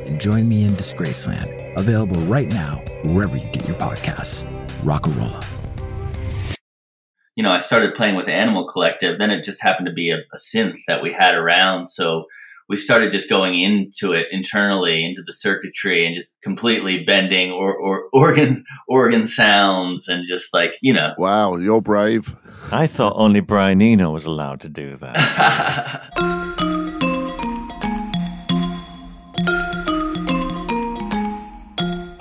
and join me in Disgraceland. Available right now, wherever you get your podcasts. Rock'n'rolla. You know, I started playing with the Animal Collective. Then it just happened to be a synth that we had around. So we started just going into it internally, into the circuitry, and just completely bending or organ sounds, and just like, you know. Wow, you're brave. I thought only Brian Eno was allowed to do that.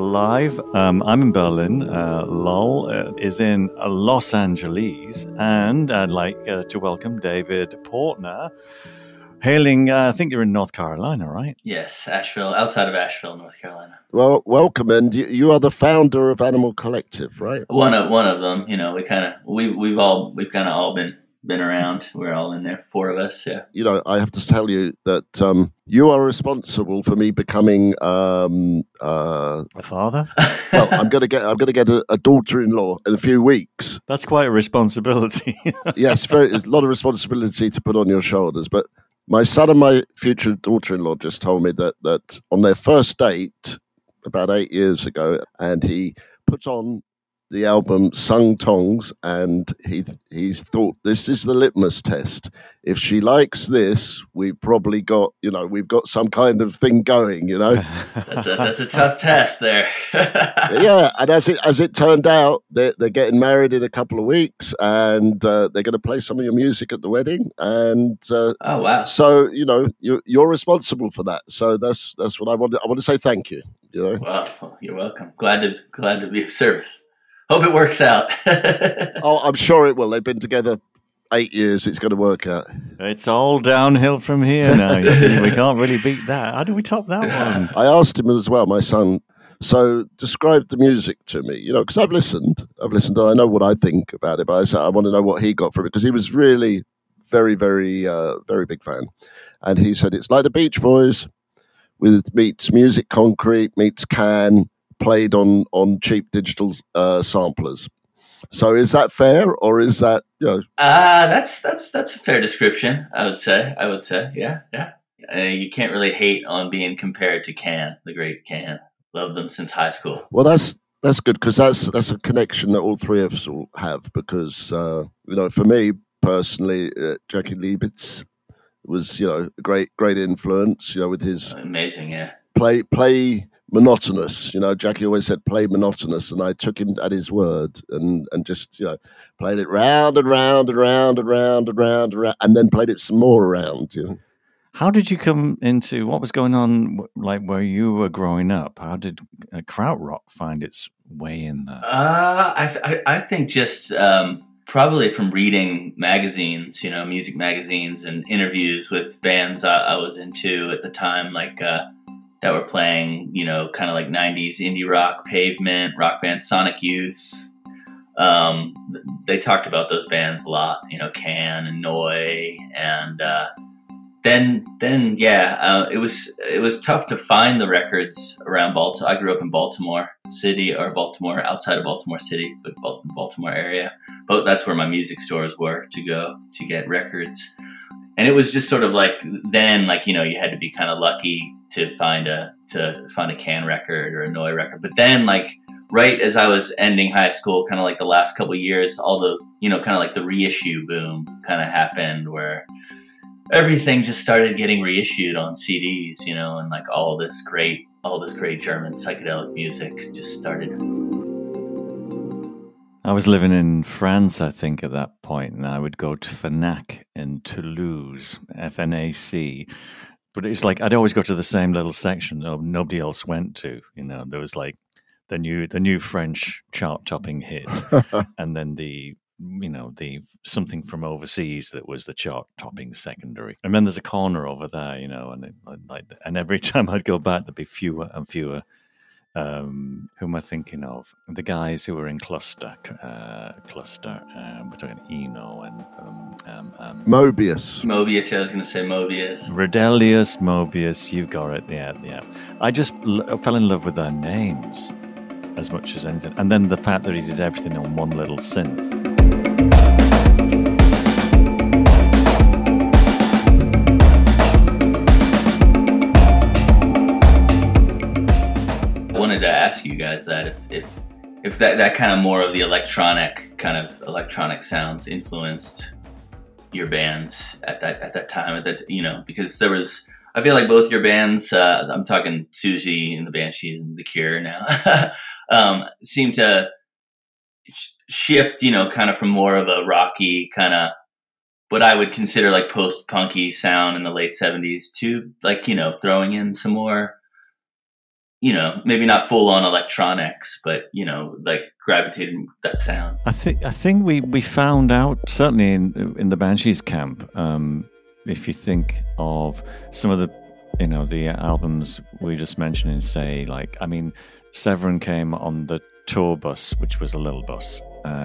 live. I'm in Berlin, Lol is in Los Angeles, and I'd like to welcome David Portner, hailing, I think you're in North Carolina, right? Yes, Asheville, outside of Asheville, North Carolina. Well, welcome, and you are the founder of Animal Collective, right? One of them, you know, we've all been around. We're all in there, four of us. Yeah. You know, I have to tell you that you are responsible for me becoming a father. Well, I'm going to get a daughter-in-law in a few weeks. That's quite a responsibility. Yes, a lot of responsibility to put on your shoulders. But my son and my future daughter-in-law just told me that on their first date about 8 years ago, and he put on the album Sung Tongs, and he's thought, this is the litmus test. If she likes this, we've probably got, you know, we've got some kind of thing going, you know. That's a tough test there. Yeah, and as it turned out, they're getting married in a couple of weeks, and they're going to play some of your music at the wedding. And oh wow! So, you know, you're responsible for that. So that's what I want to say. Thank you. You know. Well, you're welcome. Glad to be of service. Hope it works out. Oh, I'm sure it will. They've been together 8 years. It's going to work out. It's all downhill from here now. You see, we can't really beat that. How do we top that one? I asked him as well, my son, so describe the music to me, you know, because I've listened and I know what I think about it, but I said, I want to know what he got from it, because he was really very, very, very big fan. And he said, it's like the Beach Boys meets Music Concrete, meets Can, played on cheap digital samplers. So is that fair, or is that, you know? That's a fair description, I would say. Yeah. You can't really hate on being compared to Can, the great Can. Loved them since high school. Well, that's good, because that's a connection that all three of us will have, because you know, for me personally, Jackie Liebitz was, you know, a great influence, you know, with his amazing, yeah, play monotonous, you know. Jackie always said play monotonous, and I took him at his word, and just, you know, played it round and round and round and round and round and round, and then played it some more around, you know. How did you come into what was going on, like, where you were growing up? How did krautrock find its way in there? I think just probably from reading magazines, you know, music magazines, and interviews with bands I was into at the time, like that were playing, you know, kind of like 90s indie rock, Pavement, rock band Sonic Youth. They talked about those bands a lot, you know, Can and Neu!, and it was tough to find the records around Baltimore. I grew up in Baltimore City, outside of Baltimore City, but Baltimore area. But that's where my music stores were to go to get records. And it was just sort of like, then, like, you know, you had to be kind of lucky to find a Can record or a Neu! record. But then, like, right as I was ending high school, kind of like the last couple of years, all the, you know, kind of like the reissue boom kind of happened, where everything just started getting reissued on CDs, you know, and like all this great German psychedelic music just started. I was living in France, I think, at that point, and I would go to FNAC in Toulouse, FNAC. But it's like I'd always go to the same little section nobody else went to. You know, there was like the new French chart-topping hit, and then the something from overseas that was the chart-topping secondary. And then there's a corner over there, you know, and every time I'd go back, there'd be fewer and fewer. Who am I thinking of? The guys who were in Cluster. We're talking Eno and Mobius. Mobius, yeah, I was going to say Mobius. Redelius, Mobius, you got it, yeah. I just fell in love with their names as much as anything. And then the fact that he did everything on one little synth. To ask you guys that if that kind of more of the electronic sounds influenced your bands at that time, you know, because there was, I feel like both your bands, I'm talking Susie and the Banshees and The Cure now, seem to shift, you know, kind of from more of a rocky kind of what I would consider like post-punky sound in the late 70s to like, you know, throwing in some more, you know, maybe not full-on electronics, but, you know, like gravitating that sound. I think we found out, certainly in the Banshees camp, if you think of some of the, you know, the albums we just mentioned, and say, like, I mean, Severin came on the tour bus, which was a little bus,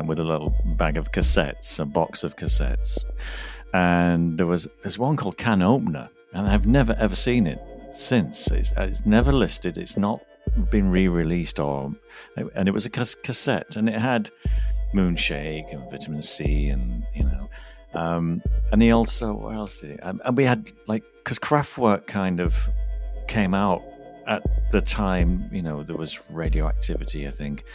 with a little bag of cassettes, a box of cassettes. And there's one called Can Opener, and I've never, ever seen it since. It's never listed, it's not been re-released, and it was a cassette, and it had Moonshake and Vitamin C, and you know, and he also, what else did he, and we had, like, because Kraftwerk kind of came out at the time, you know, there was Radioactivity, I think,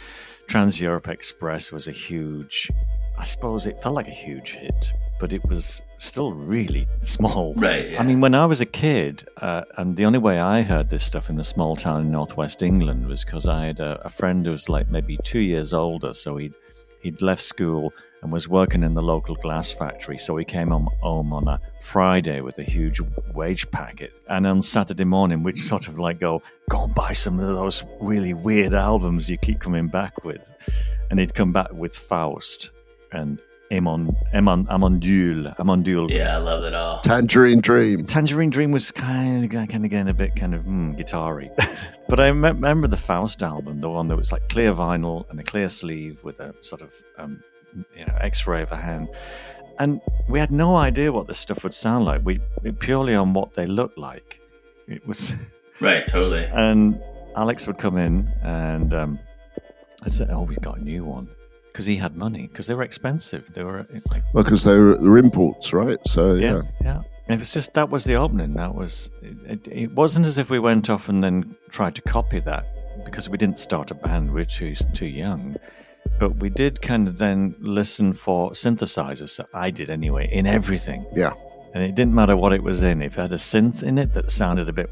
Trans-Europe Express was a huge, I suppose it felt like a huge hit, but it was still really small. Right. Yeah. I mean, when I was a kid, and the only way I heard this stuff in a small town in northwest England was because I had a friend who was like maybe 2 years older, so he'd left school and was working in the local glass factory, so he came home on a Friday with a huge wage packet, and on Saturday morning we'd sort of like go and buy some of those really weird albums you keep coming back with, and he'd come back with Faust and Amandule. Yeah, I love it all. Tangerine Dream was kind of getting a bit kind of guitar-y. But I remember the Faust album, the one that was like clear vinyl and a clear sleeve with a sort of you know, X-ray of a hand, and we had no idea what this stuff would sound like. We purely on what they looked like. It was right, totally. And Alex would come in and I'd say, "Oh, we've got a new one." Because he had money, because they were expensive. They were like, well, because they were imports, right? So yeah. And it was just, that was the opening. That was it. Wasn't as if we went off and then tried to copy that, because we didn't start a band. We're too young, but we did kind of then listen for synthesizers. So I did anyway, in everything. Yeah. And it didn't matter what it was in. If it had a synth in it that sounded a bit,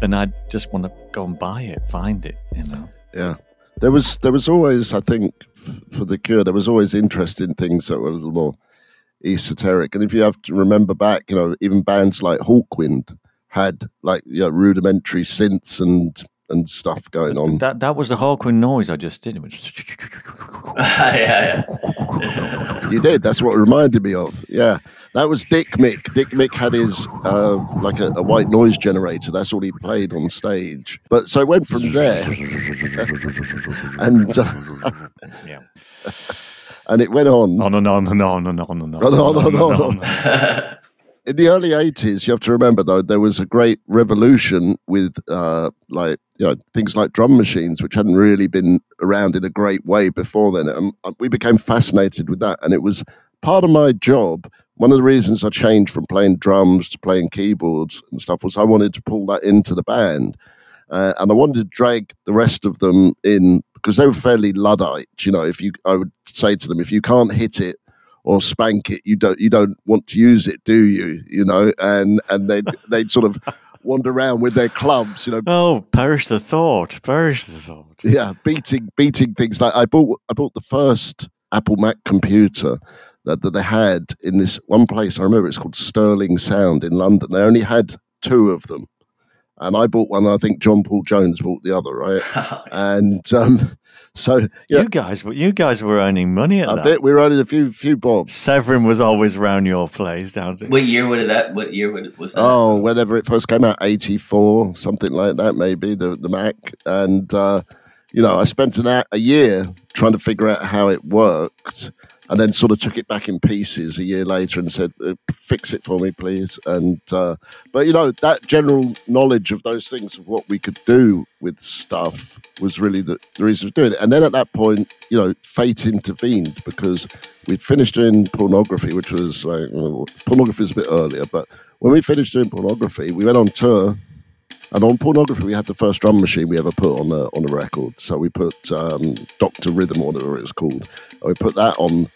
then I'd just want to go and buy it, find it, you know. Yeah, there was always, I think, for The Cure, there was always interest in things that were a little more esoteric. And if you have to remember back, you know, even bands like Hawkwind had, like, you know, rudimentary synths and stuff going on. That was the Hawkwind noise I just did. It was... yeah. You did. That's what it reminded me of. Yeah, that was Dick Mick. Dick Mick had his like a white noise generator. That's all he played on stage. But so it went from there, and yeah, and it went on. In the early 80s, you have to remember, though, there was a great revolution with like, you know, things like drum machines, which hadn't really been around in a great way before then. And we became fascinated with that. And it was part of my job, one of the reasons I changed from playing drums to playing keyboards and stuff was I wanted to pull that into the band. And I wanted to drag the rest of them in because they were fairly Luddite. You know, I would say to them, if you can't hit it or spank it, you don't want to use it, do you? You know, and they'd sort of wander around with their clubs, you know. Oh, perish the thought. Yeah, beating things. Like I bought the first Apple Mac computer that they had in this one place. I remember it's called Sterling Sound in London. They only had two of them. And I bought one, and I think John Paul Jones bought the other, right? And you guys were earning money at that. I bet we were earning a few bob. Severin was always round your place, down to What year was that? Oh, whenever it first came out, 84, something like that, maybe the Mac. And you know, I spent a year trying to figure out how it worked, and then sort of took it back in pieces a year later and said, fix it for me, please. And but, you know, that general knowledge of those things, of what we could do with stuff, was really the reason for doing it. And then at that point, you know, fate intervened because we'd finished doing pornography, which was like, well, pornography was a bit earlier. But when we finished doing pornography, we went on tour. And on pornography, we had the first drum machine we ever put on a record. So we put Dr. Rhythm, or whatever it was called, and we put that on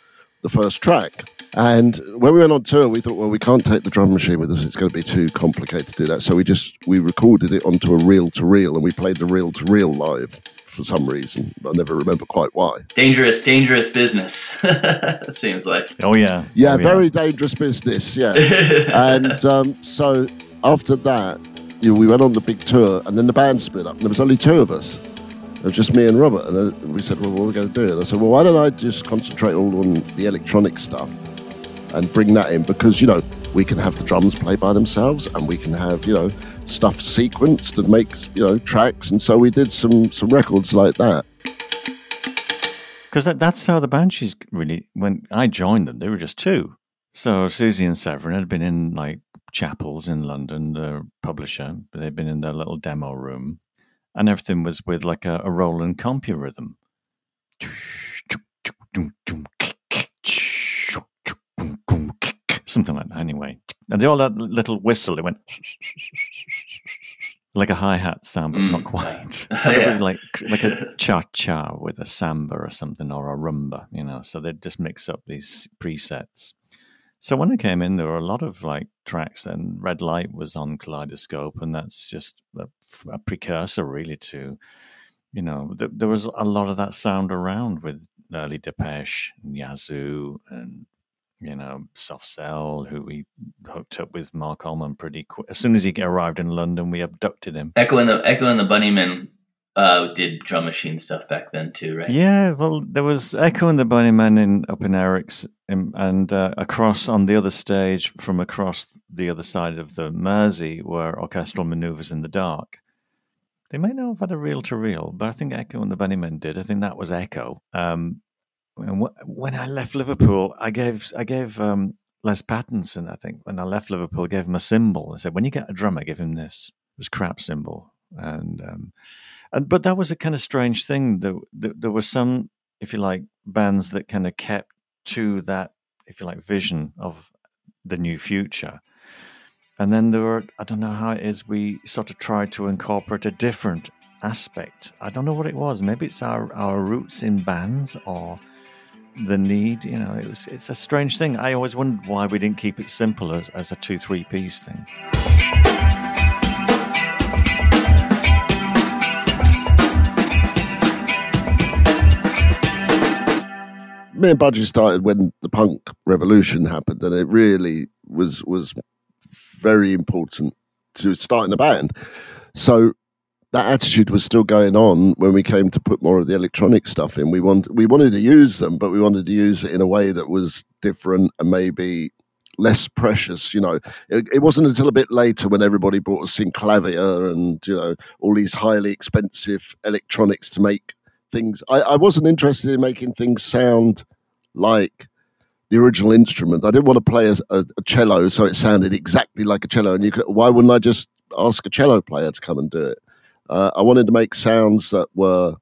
the first track. And when we went on tour, we thought, well, we can't take the drum machine with us, it's going to be too complicated to do that, so we recorded it onto a reel-to-reel, and we played the reel-to-reel live for some reason. I never remember quite why. Dangerous business. It seems like. Oh yeah, very dangerous business, yeah. And so after that, you know, we went on the big tour, and then the band split up, and there was only two of us. It was just me and Robert, and we said, well, what are we going to do? And I said, well, why don't I just concentrate all on the electronic stuff and bring that in? Because, you know, we can have the drums play by themselves, and we can have, you know, stuff sequenced and make, you know, tracks. And so we did some records like that. Because that's how the Banshees really, when I joined them, they were just two. So Susie and Severin had been in, like, Chapels in London, the publisher, but they'd been in their little demo room. And everything was with like a Roland Compia rhythm. Something like that, anyway. And they all had that little whistle. It went like a hi-hat sound, but not quite. Yeah. Like a cha-cha with a samba or something, or a rumba, you know. So they'd just mix up these presets. So when I came in, there were a lot of like tracks, and Red Light was on Kaleidoscope, and that's just a precursor really to, you know, there was a lot of that sound around with early Depeche and Yazoo and, you know, Soft Cell, who we hooked up with Mark Ullman pretty quick. As soon as he arrived in London, we abducted him. Echo and the Bunnymen did drum machine stuff back then too, right? Yeah, well, there was Echo and the Bunnymen up in Eric's, and across on the other stage, from across the other side of the Mersey, were Orchestral Maneuvers in the Dark. They may not have had a reel-to-reel, but I think Echo and the Bunnymen did. I think that was Echo. And when I left Liverpool, I gave Les Pattinson, I think, when I left Liverpool, I gave him a cymbal. I said, when you get a drummer, give him this. It was crap cymbal. But that was a kind of strange thing. There were some, if you like, bands that kind of kept to that, if you like, vision of the new future. And then there were, I don't know how it is, we sort of tried to incorporate a different aspect. I don't know what it was. Maybe it's our roots in bands or the need, you know, it's a strange thing. I always wondered why we didn't keep it simple as a 2-3-piece thing. Me and Budgie started when the punk revolution happened, and it really was very important to starting a band. So that attitude was still going on when we came to put more of the electronic stuff in. We wanted to use them, but we wanted to use it in a way that was different and maybe less precious, you know. It wasn't until a bit later when everybody bought a synclavier and, you know, all these highly expensive electronics to make things. I wasn't interested in making things sound like the original instrument. I didn't want to play a cello so it sounded exactly like a cello. And why wouldn't I just ask a cello player to come and do it? I wanted to make sounds that were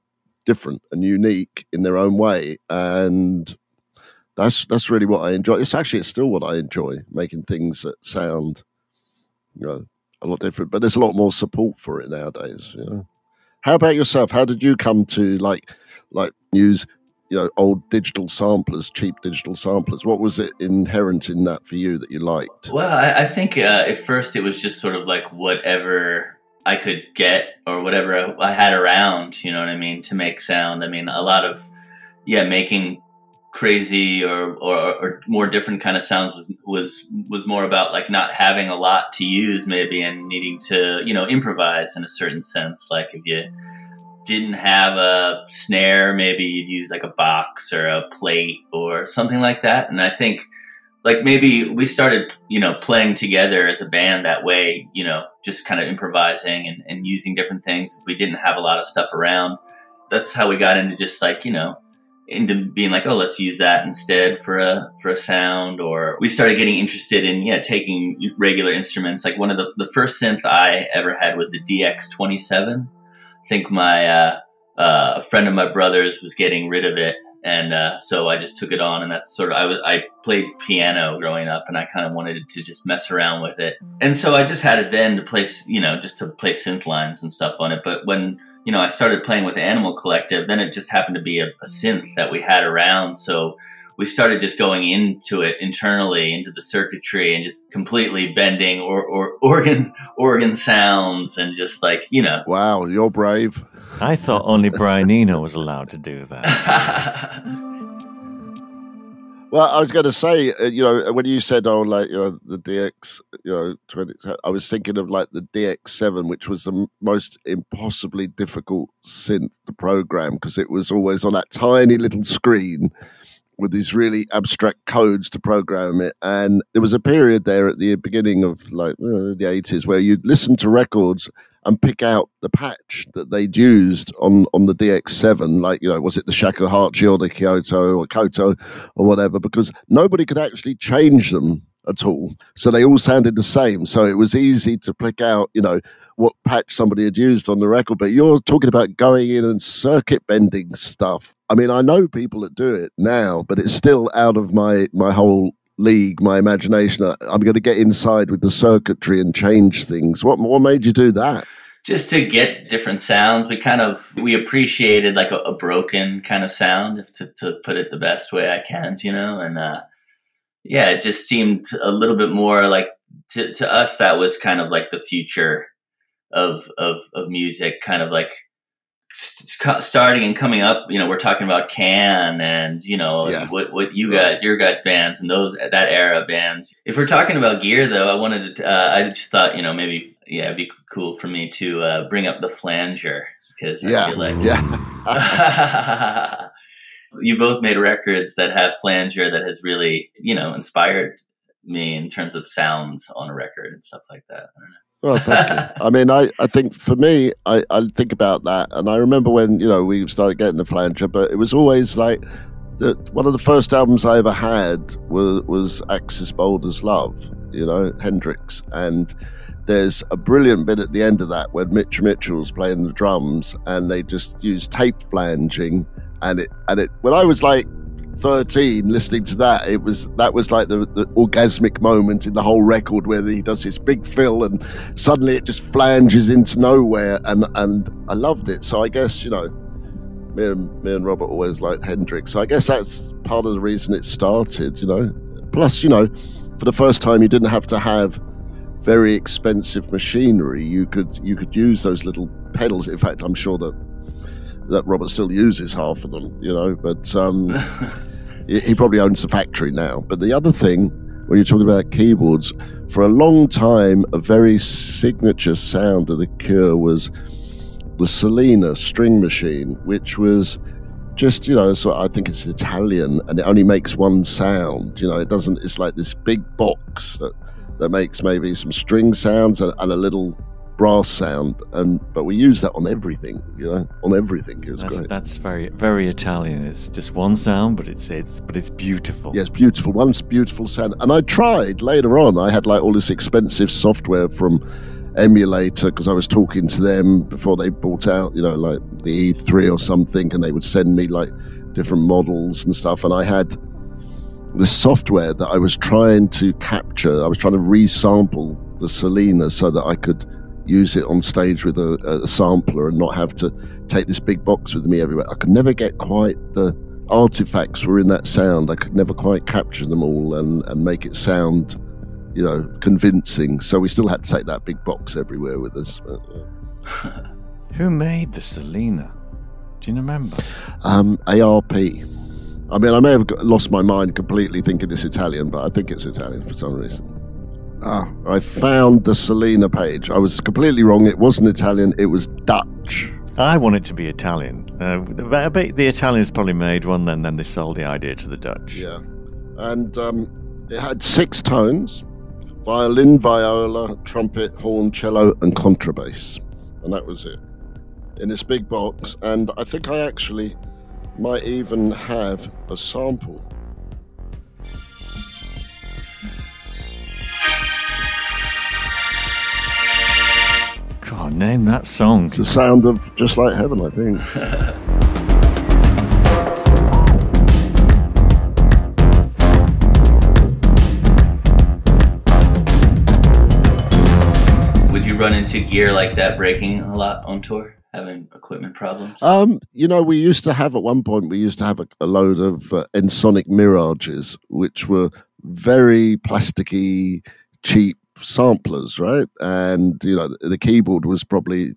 different and unique in their own way. And That's really what I enjoy. It's still what I enjoy, making things that sound, you know, a lot different. But there's a lot more support for it nowadays. You know, how about yourself? How did you come to like use, you know, old digital samplers, cheap digital samplers? What was it inherent in that for you that you liked? Well, I think at first it was just sort of like whatever I could get or whatever I had around, you know what I mean, to make sound. I mean, a lot of making crazy or more different kind of sounds was more about like not having a lot to use maybe and needing to, you know, improvise in a certain sense. Like if you didn't have a snare, maybe you'd use like a box or a plate or something like that. And I think like maybe we started, you know, playing together as a band that way, you know, just kind of improvising and using different things. If we didn't have a lot of stuff around, that's how we got into just like, you know, into being like, oh, let's use that instead for a sound. Or we started getting interested in taking regular instruments. Like one of the first synth I ever had was a DX27. I think my a friend of my brother's was getting rid of it, and so I just took it on. And that's sort of I played piano growing up, and I kind of wanted to just mess around with it. And so I just had it then to play, you know, just to play synth lines and stuff on it. But when I started playing with the Animal Collective, then it just happened to be a synth that we had around. So we started just going into it internally, into the circuitry, and just completely bending or organ sounds and just like, you know. Wow, you're brave. I thought only Brian Eno was allowed to do that. Well, I was going to say, you know, when you said, oh, like, you know, the DX, you know, 20, I was thinking of like the DX7, which was the most impossibly difficult synth to program because it was always on that tiny little screen with these really abstract codes to program it. And there was a period there at the beginning of like the 80s where you'd listen to records and pick out the patch that they'd used on the DX7, like, you know, was it the Shakuhachi or the Kyoto or Koto or whatever, because nobody could actually change them at all. So they all sounded the same. So it was easy to pick out, you know, what patch somebody had used on the record. But you're talking about going in and circuit bending stuff. I mean, I know people that do it now, but it's still out of my whole league, my imagination. I'm going to get inside with the circuitry and change things. What made you do that? Just to get different sounds. We appreciated like a broken kind of sound, if to put it the best way I can, you know. And it just seemed a little bit more like to us that was kind of like the future of music, kind of like starting and coming up. You know, we're talking about Can and, you know, what you guys, your guys' bands and those, that era bands. If we're talking about gear though, I just thought, you know, maybe, it'd be cool for me to bring up the flanger, because I feel like, you both made records that have flanger that has really, you know, inspired me in terms of sounds on a record and stuff like that. I don't know. Well, thank you. I mean, I think for me, I think about that. And I remember when, you know, we started getting the flanger, but it was always like one of the first albums I ever had was Axis Boulder's Love, you know, Hendrix. And there's a brilliant bit at the end of that when Mitch Mitchell's playing the drums and they just use tape flanging. And it when I was like 13 listening to that, that was like the orgasmic moment in the whole record where he does this big fill and suddenly it just flanges into nowhere, and I loved it. So I guess, you know, me and Robert always liked Hendrix, so I guess that's part of the reason it started, you know. Plus, you know, for the first time you didn't have to have very expensive machinery. You could use those little pedals. In fact, I'm sure that Robert still uses half of them, you know, but he probably owns the factory now. But the other thing, when you're talking about keyboards, for a long time, a very signature sound of The Cure was the Solina string machine, which was just, you know, so I think it's Italian, and it only makes one sound, you know. It doesn't, it's like this big box that makes maybe some string sounds and a little brass sound, but we use that on everything, you know, on everything. It was great. That's very, very Italian. It's just one sound, but it's beautiful. Yes, beautiful. One's beautiful sound. And I tried later on. I had like all this expensive software from Emulator because I was talking to them before they bought out, you know, like the E3 or something, and they would send me like different models and stuff. And I had this software that I was trying to capture. I was trying to resample the Solina so that I could use it on stage with a sampler and not have to take this big box with me everywhere. I could never get quite the artifacts were in that sound. I could never quite capture them all and make it sound, you know, convincing. So we still had to take that big box everywhere with us. Who made the Solina? Do you remember? ARP. I mean, I may have lost my mind completely thinking it's Italian, but I think it's Italian for some reason. Ah, I found the Solina page. I was completely wrong. It wasn't Italian. It was Dutch. I want it to be Italian. I bet the Italians probably made one, then they sold the idea to the Dutch. Yeah. And it had 6 tones, violin, viola, trumpet, horn, cello, and contrabass. And that was it. In this big box. And I think I actually might even have a sample. God, name that song. It's the sound of Just Like Heaven, I think. Would you run into gear like that breaking a lot on tour, having equipment problems? You know, we used to have, at one point, a load of Ensonic Mirages, which were very plasticky, cheap samplers, right? And you know, the keyboard was probably,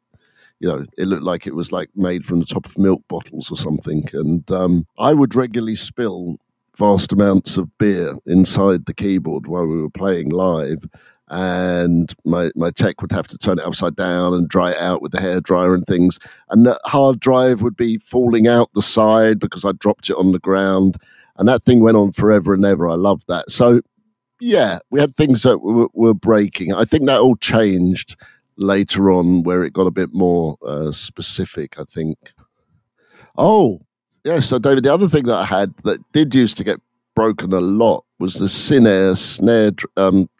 you know, it looked like it was like made from the top of milk bottles or something. And I would regularly spill vast amounts of beer inside the keyboard while we were playing live, and my tech would have to turn it upside down and dry it out with the hairdryer and things, and the hard drive would be falling out the side because I dropped it on the ground, and that thing went on forever and ever. I loved that. So yeah, we had things that were breaking. I think that all changed later on, where it got a bit more specific, I think. Oh, yeah, so David, the other thing that I had that did used to get broken a lot was the Synare snare,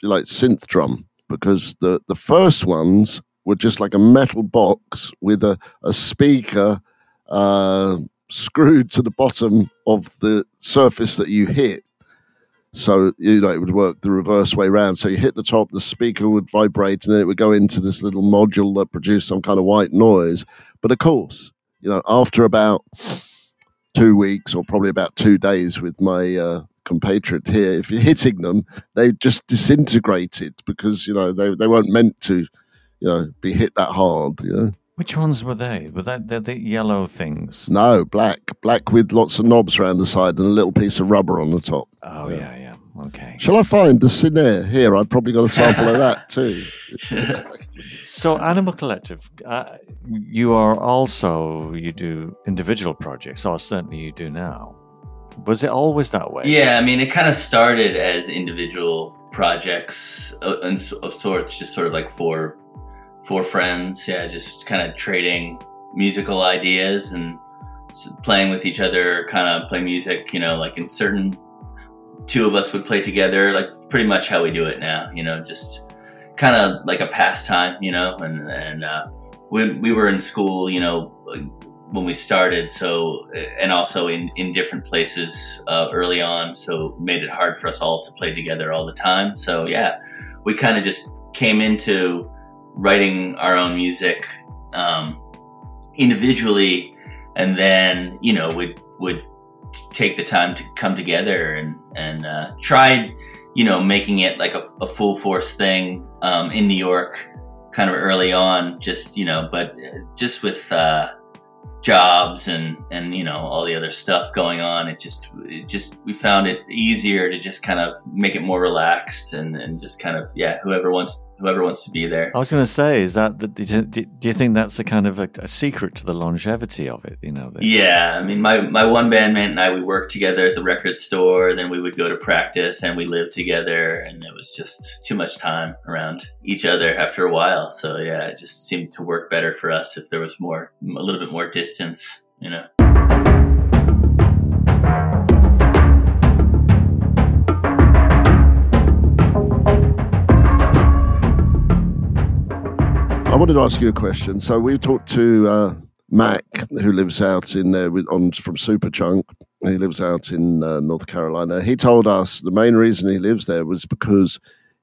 like synth drum, because the first ones were just like a metal box with a speaker screwed to the bottom of the surface that you hit. So, you know, it would work the reverse way round. So you hit the top, the speaker would vibrate, and then it would go into this little module that produced some kind of white noise. But of course, you know, after about 2 weeks or probably about 2 days with my compatriot here, if you're hitting them, they just disintegrated because, you know, they weren't meant to, you know, be hit that hard, you know. Which ones were they? Were that the yellow things? No, black. Black with lots of knobs around the side and a little piece of rubber on the top. Oh, yeah. Okay. Shall I find the Synare here? I've probably got a sample of that, too. So, Animal Collective, you do individual projects, or certainly you do now. Was it always that way? Yeah, I mean, it kind of started as individual projects of sorts, just sort of like for friends, yeah, just kind of trading musical ideas and playing with each other, kind of play music, you know, like in certain, 2 of us would play together, like pretty much how we do it now, you know, just kind of like a pastime, you know, and we were in school, you know, when we started, so, and also in different places early on, so made it hard for us all to play together all the time. So yeah, we kind of just came into writing our own music individually, and then, you know, would take the time to come together and try, you know, making it like a full force thing in New York kind of early on, just, you know, but just with jobs and you know, all the other stuff going on, it just we found it easier to just kind of make it more relaxed and just kind of, yeah, whoever wants to be there. I was going to say, is that do you think that's a kind of a secret to the longevity of it, you know? Yeah, I mean, my one bandmate and I, we worked together at the record store, and then we would go to practice, and we lived together, and it was just too much time around each other after a while. So yeah, it just seemed to work better for us if there was a little bit more distance, you know. I wanted to ask you a question. So we talked to Mac, who lives out in there from Superchunk, He lives out in North Carolina. He told us the main reason he lives there was because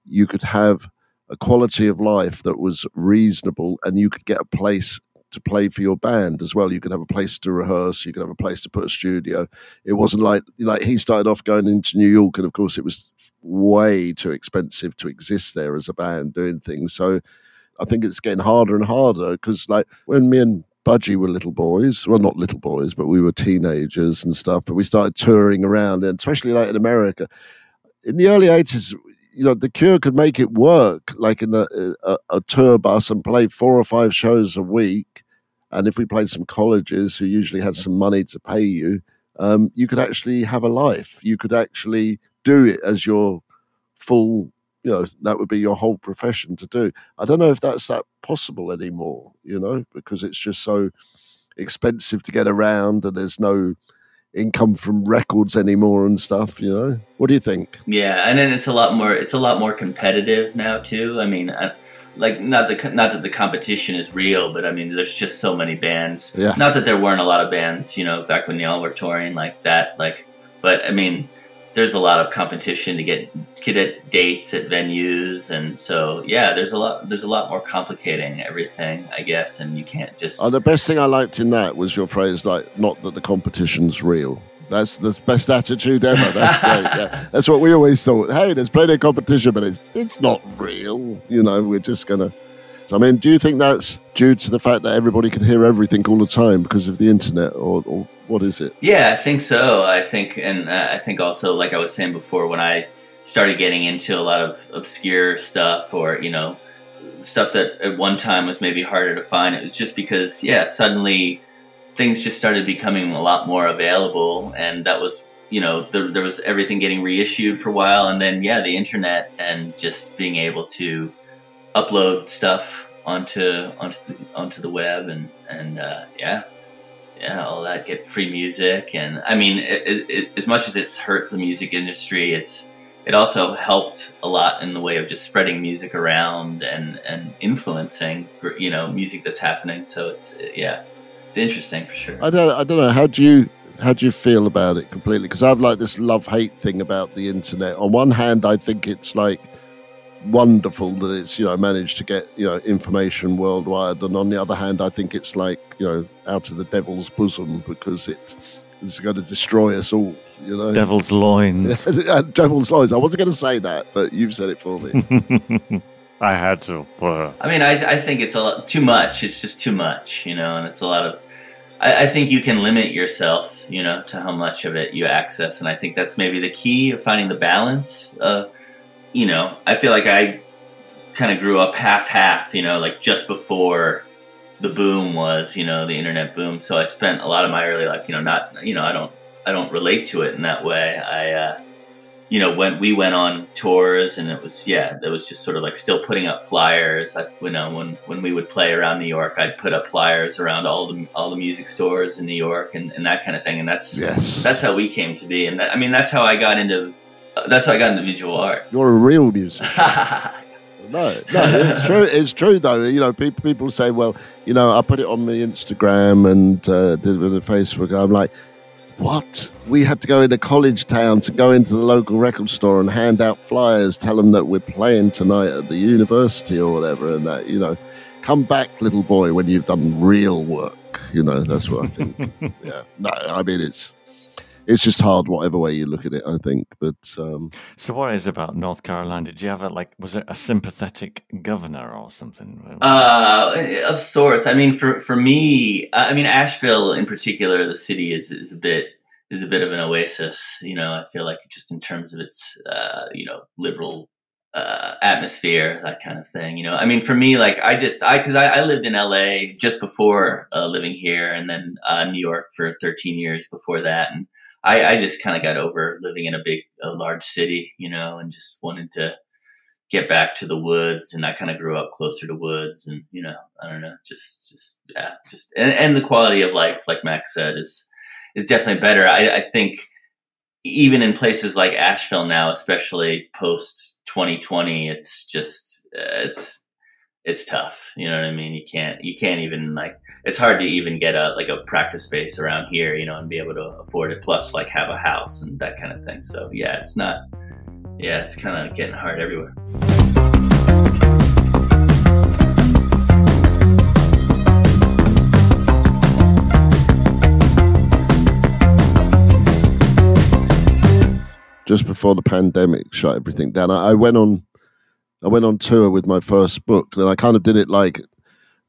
you could have a quality of life that was reasonable, and you could get a place to play for your band as well. You could have a place to rehearse. You could have a place to put a studio. It wasn't like he started off going into New York, and of course it was way too expensive to exist there as a band doing things. So I think it's getting harder and harder, because like when me and Budgie were little boys, well, not little boys, but we were teenagers and stuff, but we started touring around, and especially like in America in the early 80s, you know, The Cure could make it work, like in a tour bus, and play 4 or 5 shows a week. And if we played some colleges who usually had some money to pay you, you could actually have a life. You could actually do it as your full, you know, that would be your whole profession to do. I don't know if that's that possible anymore, you know, because it's just so expensive to get around, and there's no income from records anymore and stuff, you know. What do you think? Yeah, and then it's a lot more competitive now too. I mean, not that the competition is real, but I mean, there's just so many bands. Yeah. Not that there weren't a lot of bands, you know, back when they all were touring like that. Like, but I mean, there's a lot of competition to get at dates at venues, and so yeah, there's a lot more complicating everything, I guess, and you can't just. Oh, the best thing I liked in that was your phrase, like, not that the competition's real. That's the best attitude ever. That's great. Yeah. That's what we always thought. Hey, there's plenty of competition, but it's not real. You know, we're just gonna. So, I mean, do you think that's due to the fact that everybody can hear everything all the time because of the internet, or what is it? Yeah, I think so. I think also, like I was saying before, when I started getting into a lot of obscure stuff, or, you know, stuff that at one time was maybe harder to find, it was just because, yeah, suddenly things just started becoming a lot more available. And that was, you know, there was everything getting reissued for a while. And then, yeah, the internet and just being able to upload stuff onto the web and all that, get free music. And I mean, it, as much as it's hurt the music industry, it also helped a lot in the way of just spreading music around and influencing, you know, music that's happening. So it's interesting for sure. I don't know, how do you feel about it completely? Because I have like this love-hate thing about the internet. On one hand, I think it's like wonderful that it's, you know, managed to get, you know, information worldwide, and on the other hand I think it's like, you know, out of the devil's bosom, because it's going to destroy us all, you know. Devil's loins. I wasn't going to say that, but you've said it for me. I had to. I mean, I think it's a lot too much. It's just too much, you know, and it's a lot of, I think you can limit yourself, you know, to how much of it you access, and I think that's maybe the key of finding the balance of, you know, I feel like I kind of grew up half, you know, like just before the boom was, you know, the internet boom. So I spent a lot of my early life, you know, not, you know, I don't relate to it in that way. You know, when we went on tours, and it was, yeah, there was just sort of like still putting up flyers. I, you know, when we would play around New York, I'd put up flyers around all the music stores in New York and that kind of thing. And that's how we came to be. And that, I mean, that's how I got into visual art. You're a real musician. No, it's true. It's true, though. You know, people say, well, you know, I put it on my Instagram and did it with Facebook. I'm like, what? We had to go into college town to go into the local record store and hand out flyers, tell them that we're playing tonight at the university or whatever, and that, you know, come back, little boy, when you've done real work. You know, that's what I think. Yeah. No, I mean, It's just hard, whatever way you look at it, I think. But so, what is about North Carolina? Did you have was it a sympathetic governor or something? Of sorts. I mean, for me, I mean, Asheville in particular, the city is a bit of an oasis. You know, I feel like just in terms of its you know, liberal atmosphere, that kind of thing. You know, I mean, for me, like I lived in LA just before living here, and then New York for 13 years before that, and I just kind of got over living in a large city, you know, and just wanted to get back to the woods. And I kind of grew up closer to woods, and, you know, I don't know, and the quality of life, like Max said, is definitely better. I think even in places like Asheville now, especially post 2020, it's just, it's tough. You know what I mean? You can't even, like, it's hard to even get a practice space around here, you know, and be able to afford it, plus like have a house and that kind of thing. So yeah, it's kind of getting hard everywhere. Just before the pandemic shut everything down, I went on tour with my first book, and I kind of did it like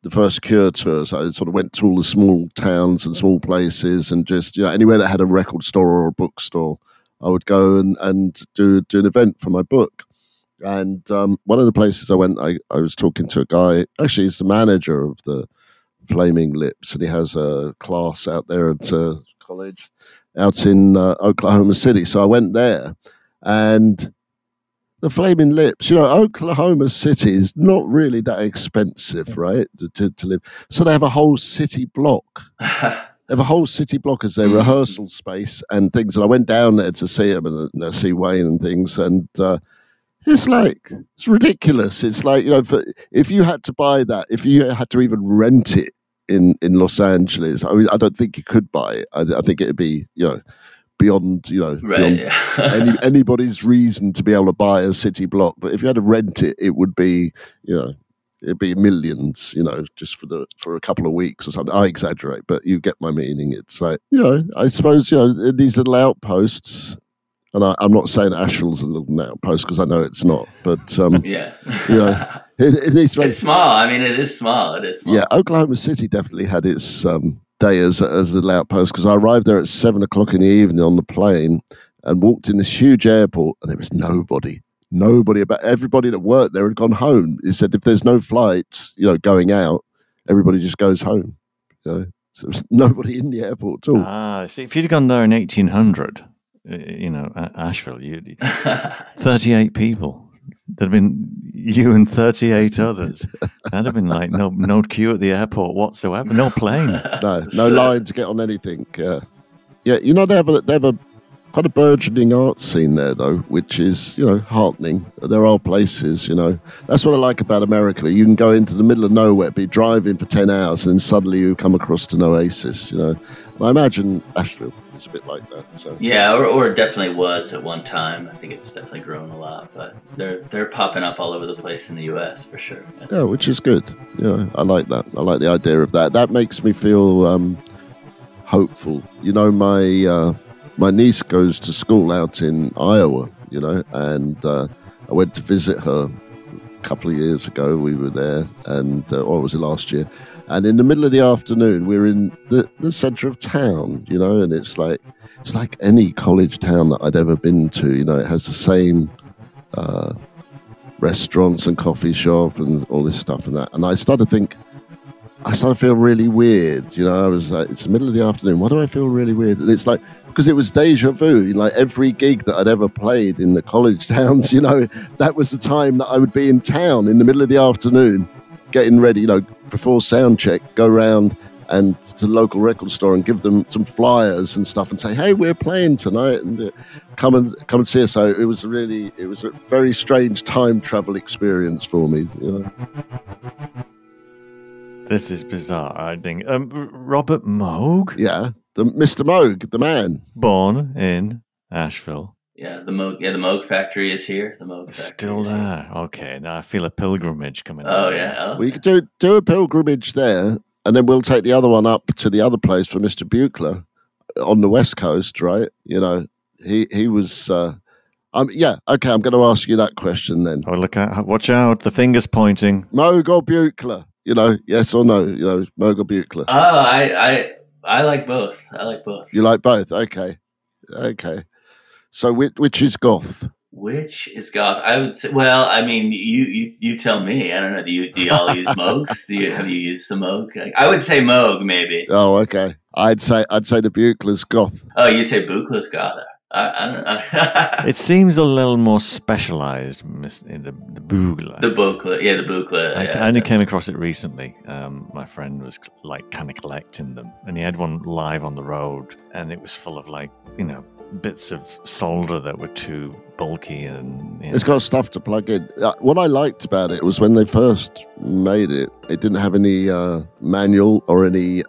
the first Cure tours. I sort of went to all the small towns and small places, and just, you know, anywhere that had a record store or a bookstore, I would go and do an event for my book. And one of the places I went, I was talking to a guy. Actually, he's the manager of the Flaming Lips, and he has a class out there at a college out in Oklahoma City. So I went there, and the Flaming Lips, you know, Oklahoma City is not really that expensive, right, to live. So they have a whole city block. They have a whole city block as their rehearsal space and things. And I went down there to see him and see Wayne and things. And it's like, it's ridiculous. It's like, you know, if you had to buy that, if you had to even rent it in Los Angeles, I mean, I don't think you could buy it. I think it'd be, you know, beyond, you know, right, beyond anybody's reason to be able to buy a city block. But if you had to rent it, it would be, you know, it'd be millions, you know, just for a couple of weeks or something. I exaggerate, but you get my meaning. It's like, you know, I suppose, you know, these little outposts, and I'm not saying Asheville's a little outpost because I know it's not, but yeah, you know, it's small. I mean, it is small. Yeah, Oklahoma City definitely had its day as a little outpost, because I arrived there at 7:00 in the evening on the plane and walked in this huge airport, and there was nobody about. Everybody that worked there had gone home. He said, if there's no flight, you know, going out, everybody just goes home. You know, so there was nobody in the airport at all. Ah, see, if you'd gone there in 1800, you know, Asheville, you'd 38 people. There'd been you and 38 others. That'd have been like no queue at the airport whatsoever. No plane. No line to get on anything. Yeah, you know, they have a quite a burgeoning art scene there, though, which is, you know, heartening. There are places, you know. That's what I like about America. You can go into the middle of nowhere, be driving for 10 hours, and suddenly you come across an oasis, you know. And I imagine Asheville is a bit like that. So. Yeah, or it definitely was at one time. I think it's definitely grown a lot, but they're popping up all over the place in the U.S. for sure. Yeah, which is good. Yeah, I like that. I like the idea of that. That makes me feel hopeful. You know, my niece goes to school out in Iowa, you know, and I went to visit her a couple of years ago. We were there, and or was it last year? And in the middle of the afternoon, we're in the center of town, you know, and it's like any college town that I'd ever been to. You know, it has the same restaurants and coffee shop and all this stuff and that. And I started to feel really weird. You know, I was like, it's the middle of the afternoon. Why do I feel really weird? And it's like, because it was deja vu. Like every gig that I'd ever played in the college towns, you know, that was the time that I would be in town in the middle of the afternoon, getting ready, you know, before sound check, go round and to the local record store and give them some flyers and stuff and say, hey, we're playing tonight, and come and see us. So it was a very strange time travel experience for me, you know. This is bizarre, I think. Robert Moog? Yeah, the Mr. Moog, the man. Born in Asheville. Yeah, the Moog factory is here. The Moog factory still there. Okay, now I feel a pilgrimage coming up. Oh, yeah. Oh, well, you could do a pilgrimage there, and then we'll take the other one up to the other place for Mr. Buechler on the West Coast, right? You know, he was... yeah, okay, I'm going to ask you that question then. Oh, look out. Watch out, the finger's pointing. Moog or Buechler? You know, yes or no? You know, Moog or Buechler? Oh, I like both. I like both. You like both? Okay. So which is goth? Which is goth? I would say. Well, I mean, you tell me. I don't know. Do you all use Moogs? Have you used some Moog? I would say Moog, maybe. Oh, okay. I'd say the Buechler's goth. Oh, you'd say Buechler's goth. I don't know. It seems a little more specialized in the Buechler. The Buechler, yeah, the Buechler. I only came across it recently. My friend was like kind of collecting them, and he had one live on the road, and it was full of like, you know, bits of solder that were too bulky, and you know. It's got stuff to plug in. What I liked about it was when they first made it, it didn't have any manual or any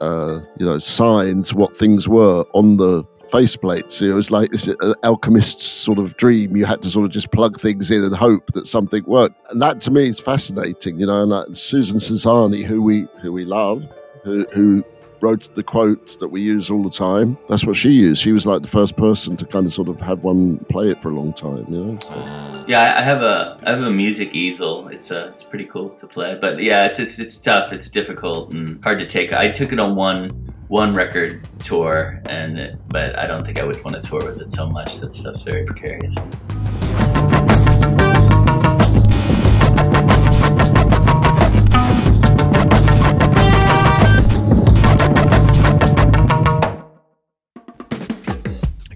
signs what things were on the faceplates. It was like an alchemist's sort of dream. You had to sort of just plug things in and hope that something worked. And that to me is fascinating, you know. And Susan Cesani, who we love, who wrote the quotes that we use all the time. That's what she used. She was like the first person to kind of sort of have one play it for a long time, you know. So. Yeah, I have a music easel. It's pretty cool to play, but yeah, it's tough. It's difficult and hard to take. I took it on one record tour, but I don't think I would want to tour with it so much. That stuff's very precarious.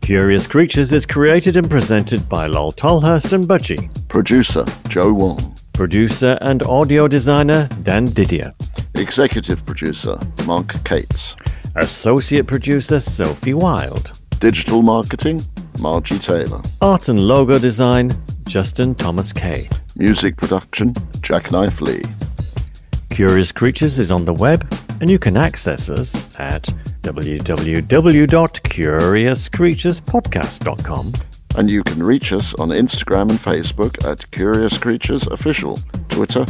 Curious Creatures is created and presented by Lol Tolhurst and Budgie. Producer, Joe Wong. Producer and audio designer, Dan Didier. Executive producer, Mark Cates. Associate producer, Sophie Wilde. Digital marketing, Margie Taylor. Art and logo design, Justin Thomas Kay. Music production, Jackknife Lee. Curious Creatures is on the web, and you can access us at www.curiouscreaturespodcast.com, and you can reach us on Instagram and Facebook at Curious Creatures Official, Twitter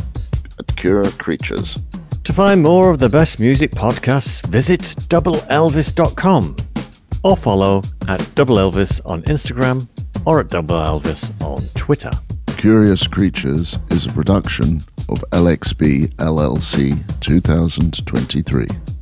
at Cure Creatures. To find more of the best music podcasts, visit doubleelvis.com or follow at doubleelvis on Instagram or at doubleelvis on Twitter. Curious Creatures is a production of LXB LLC 2023.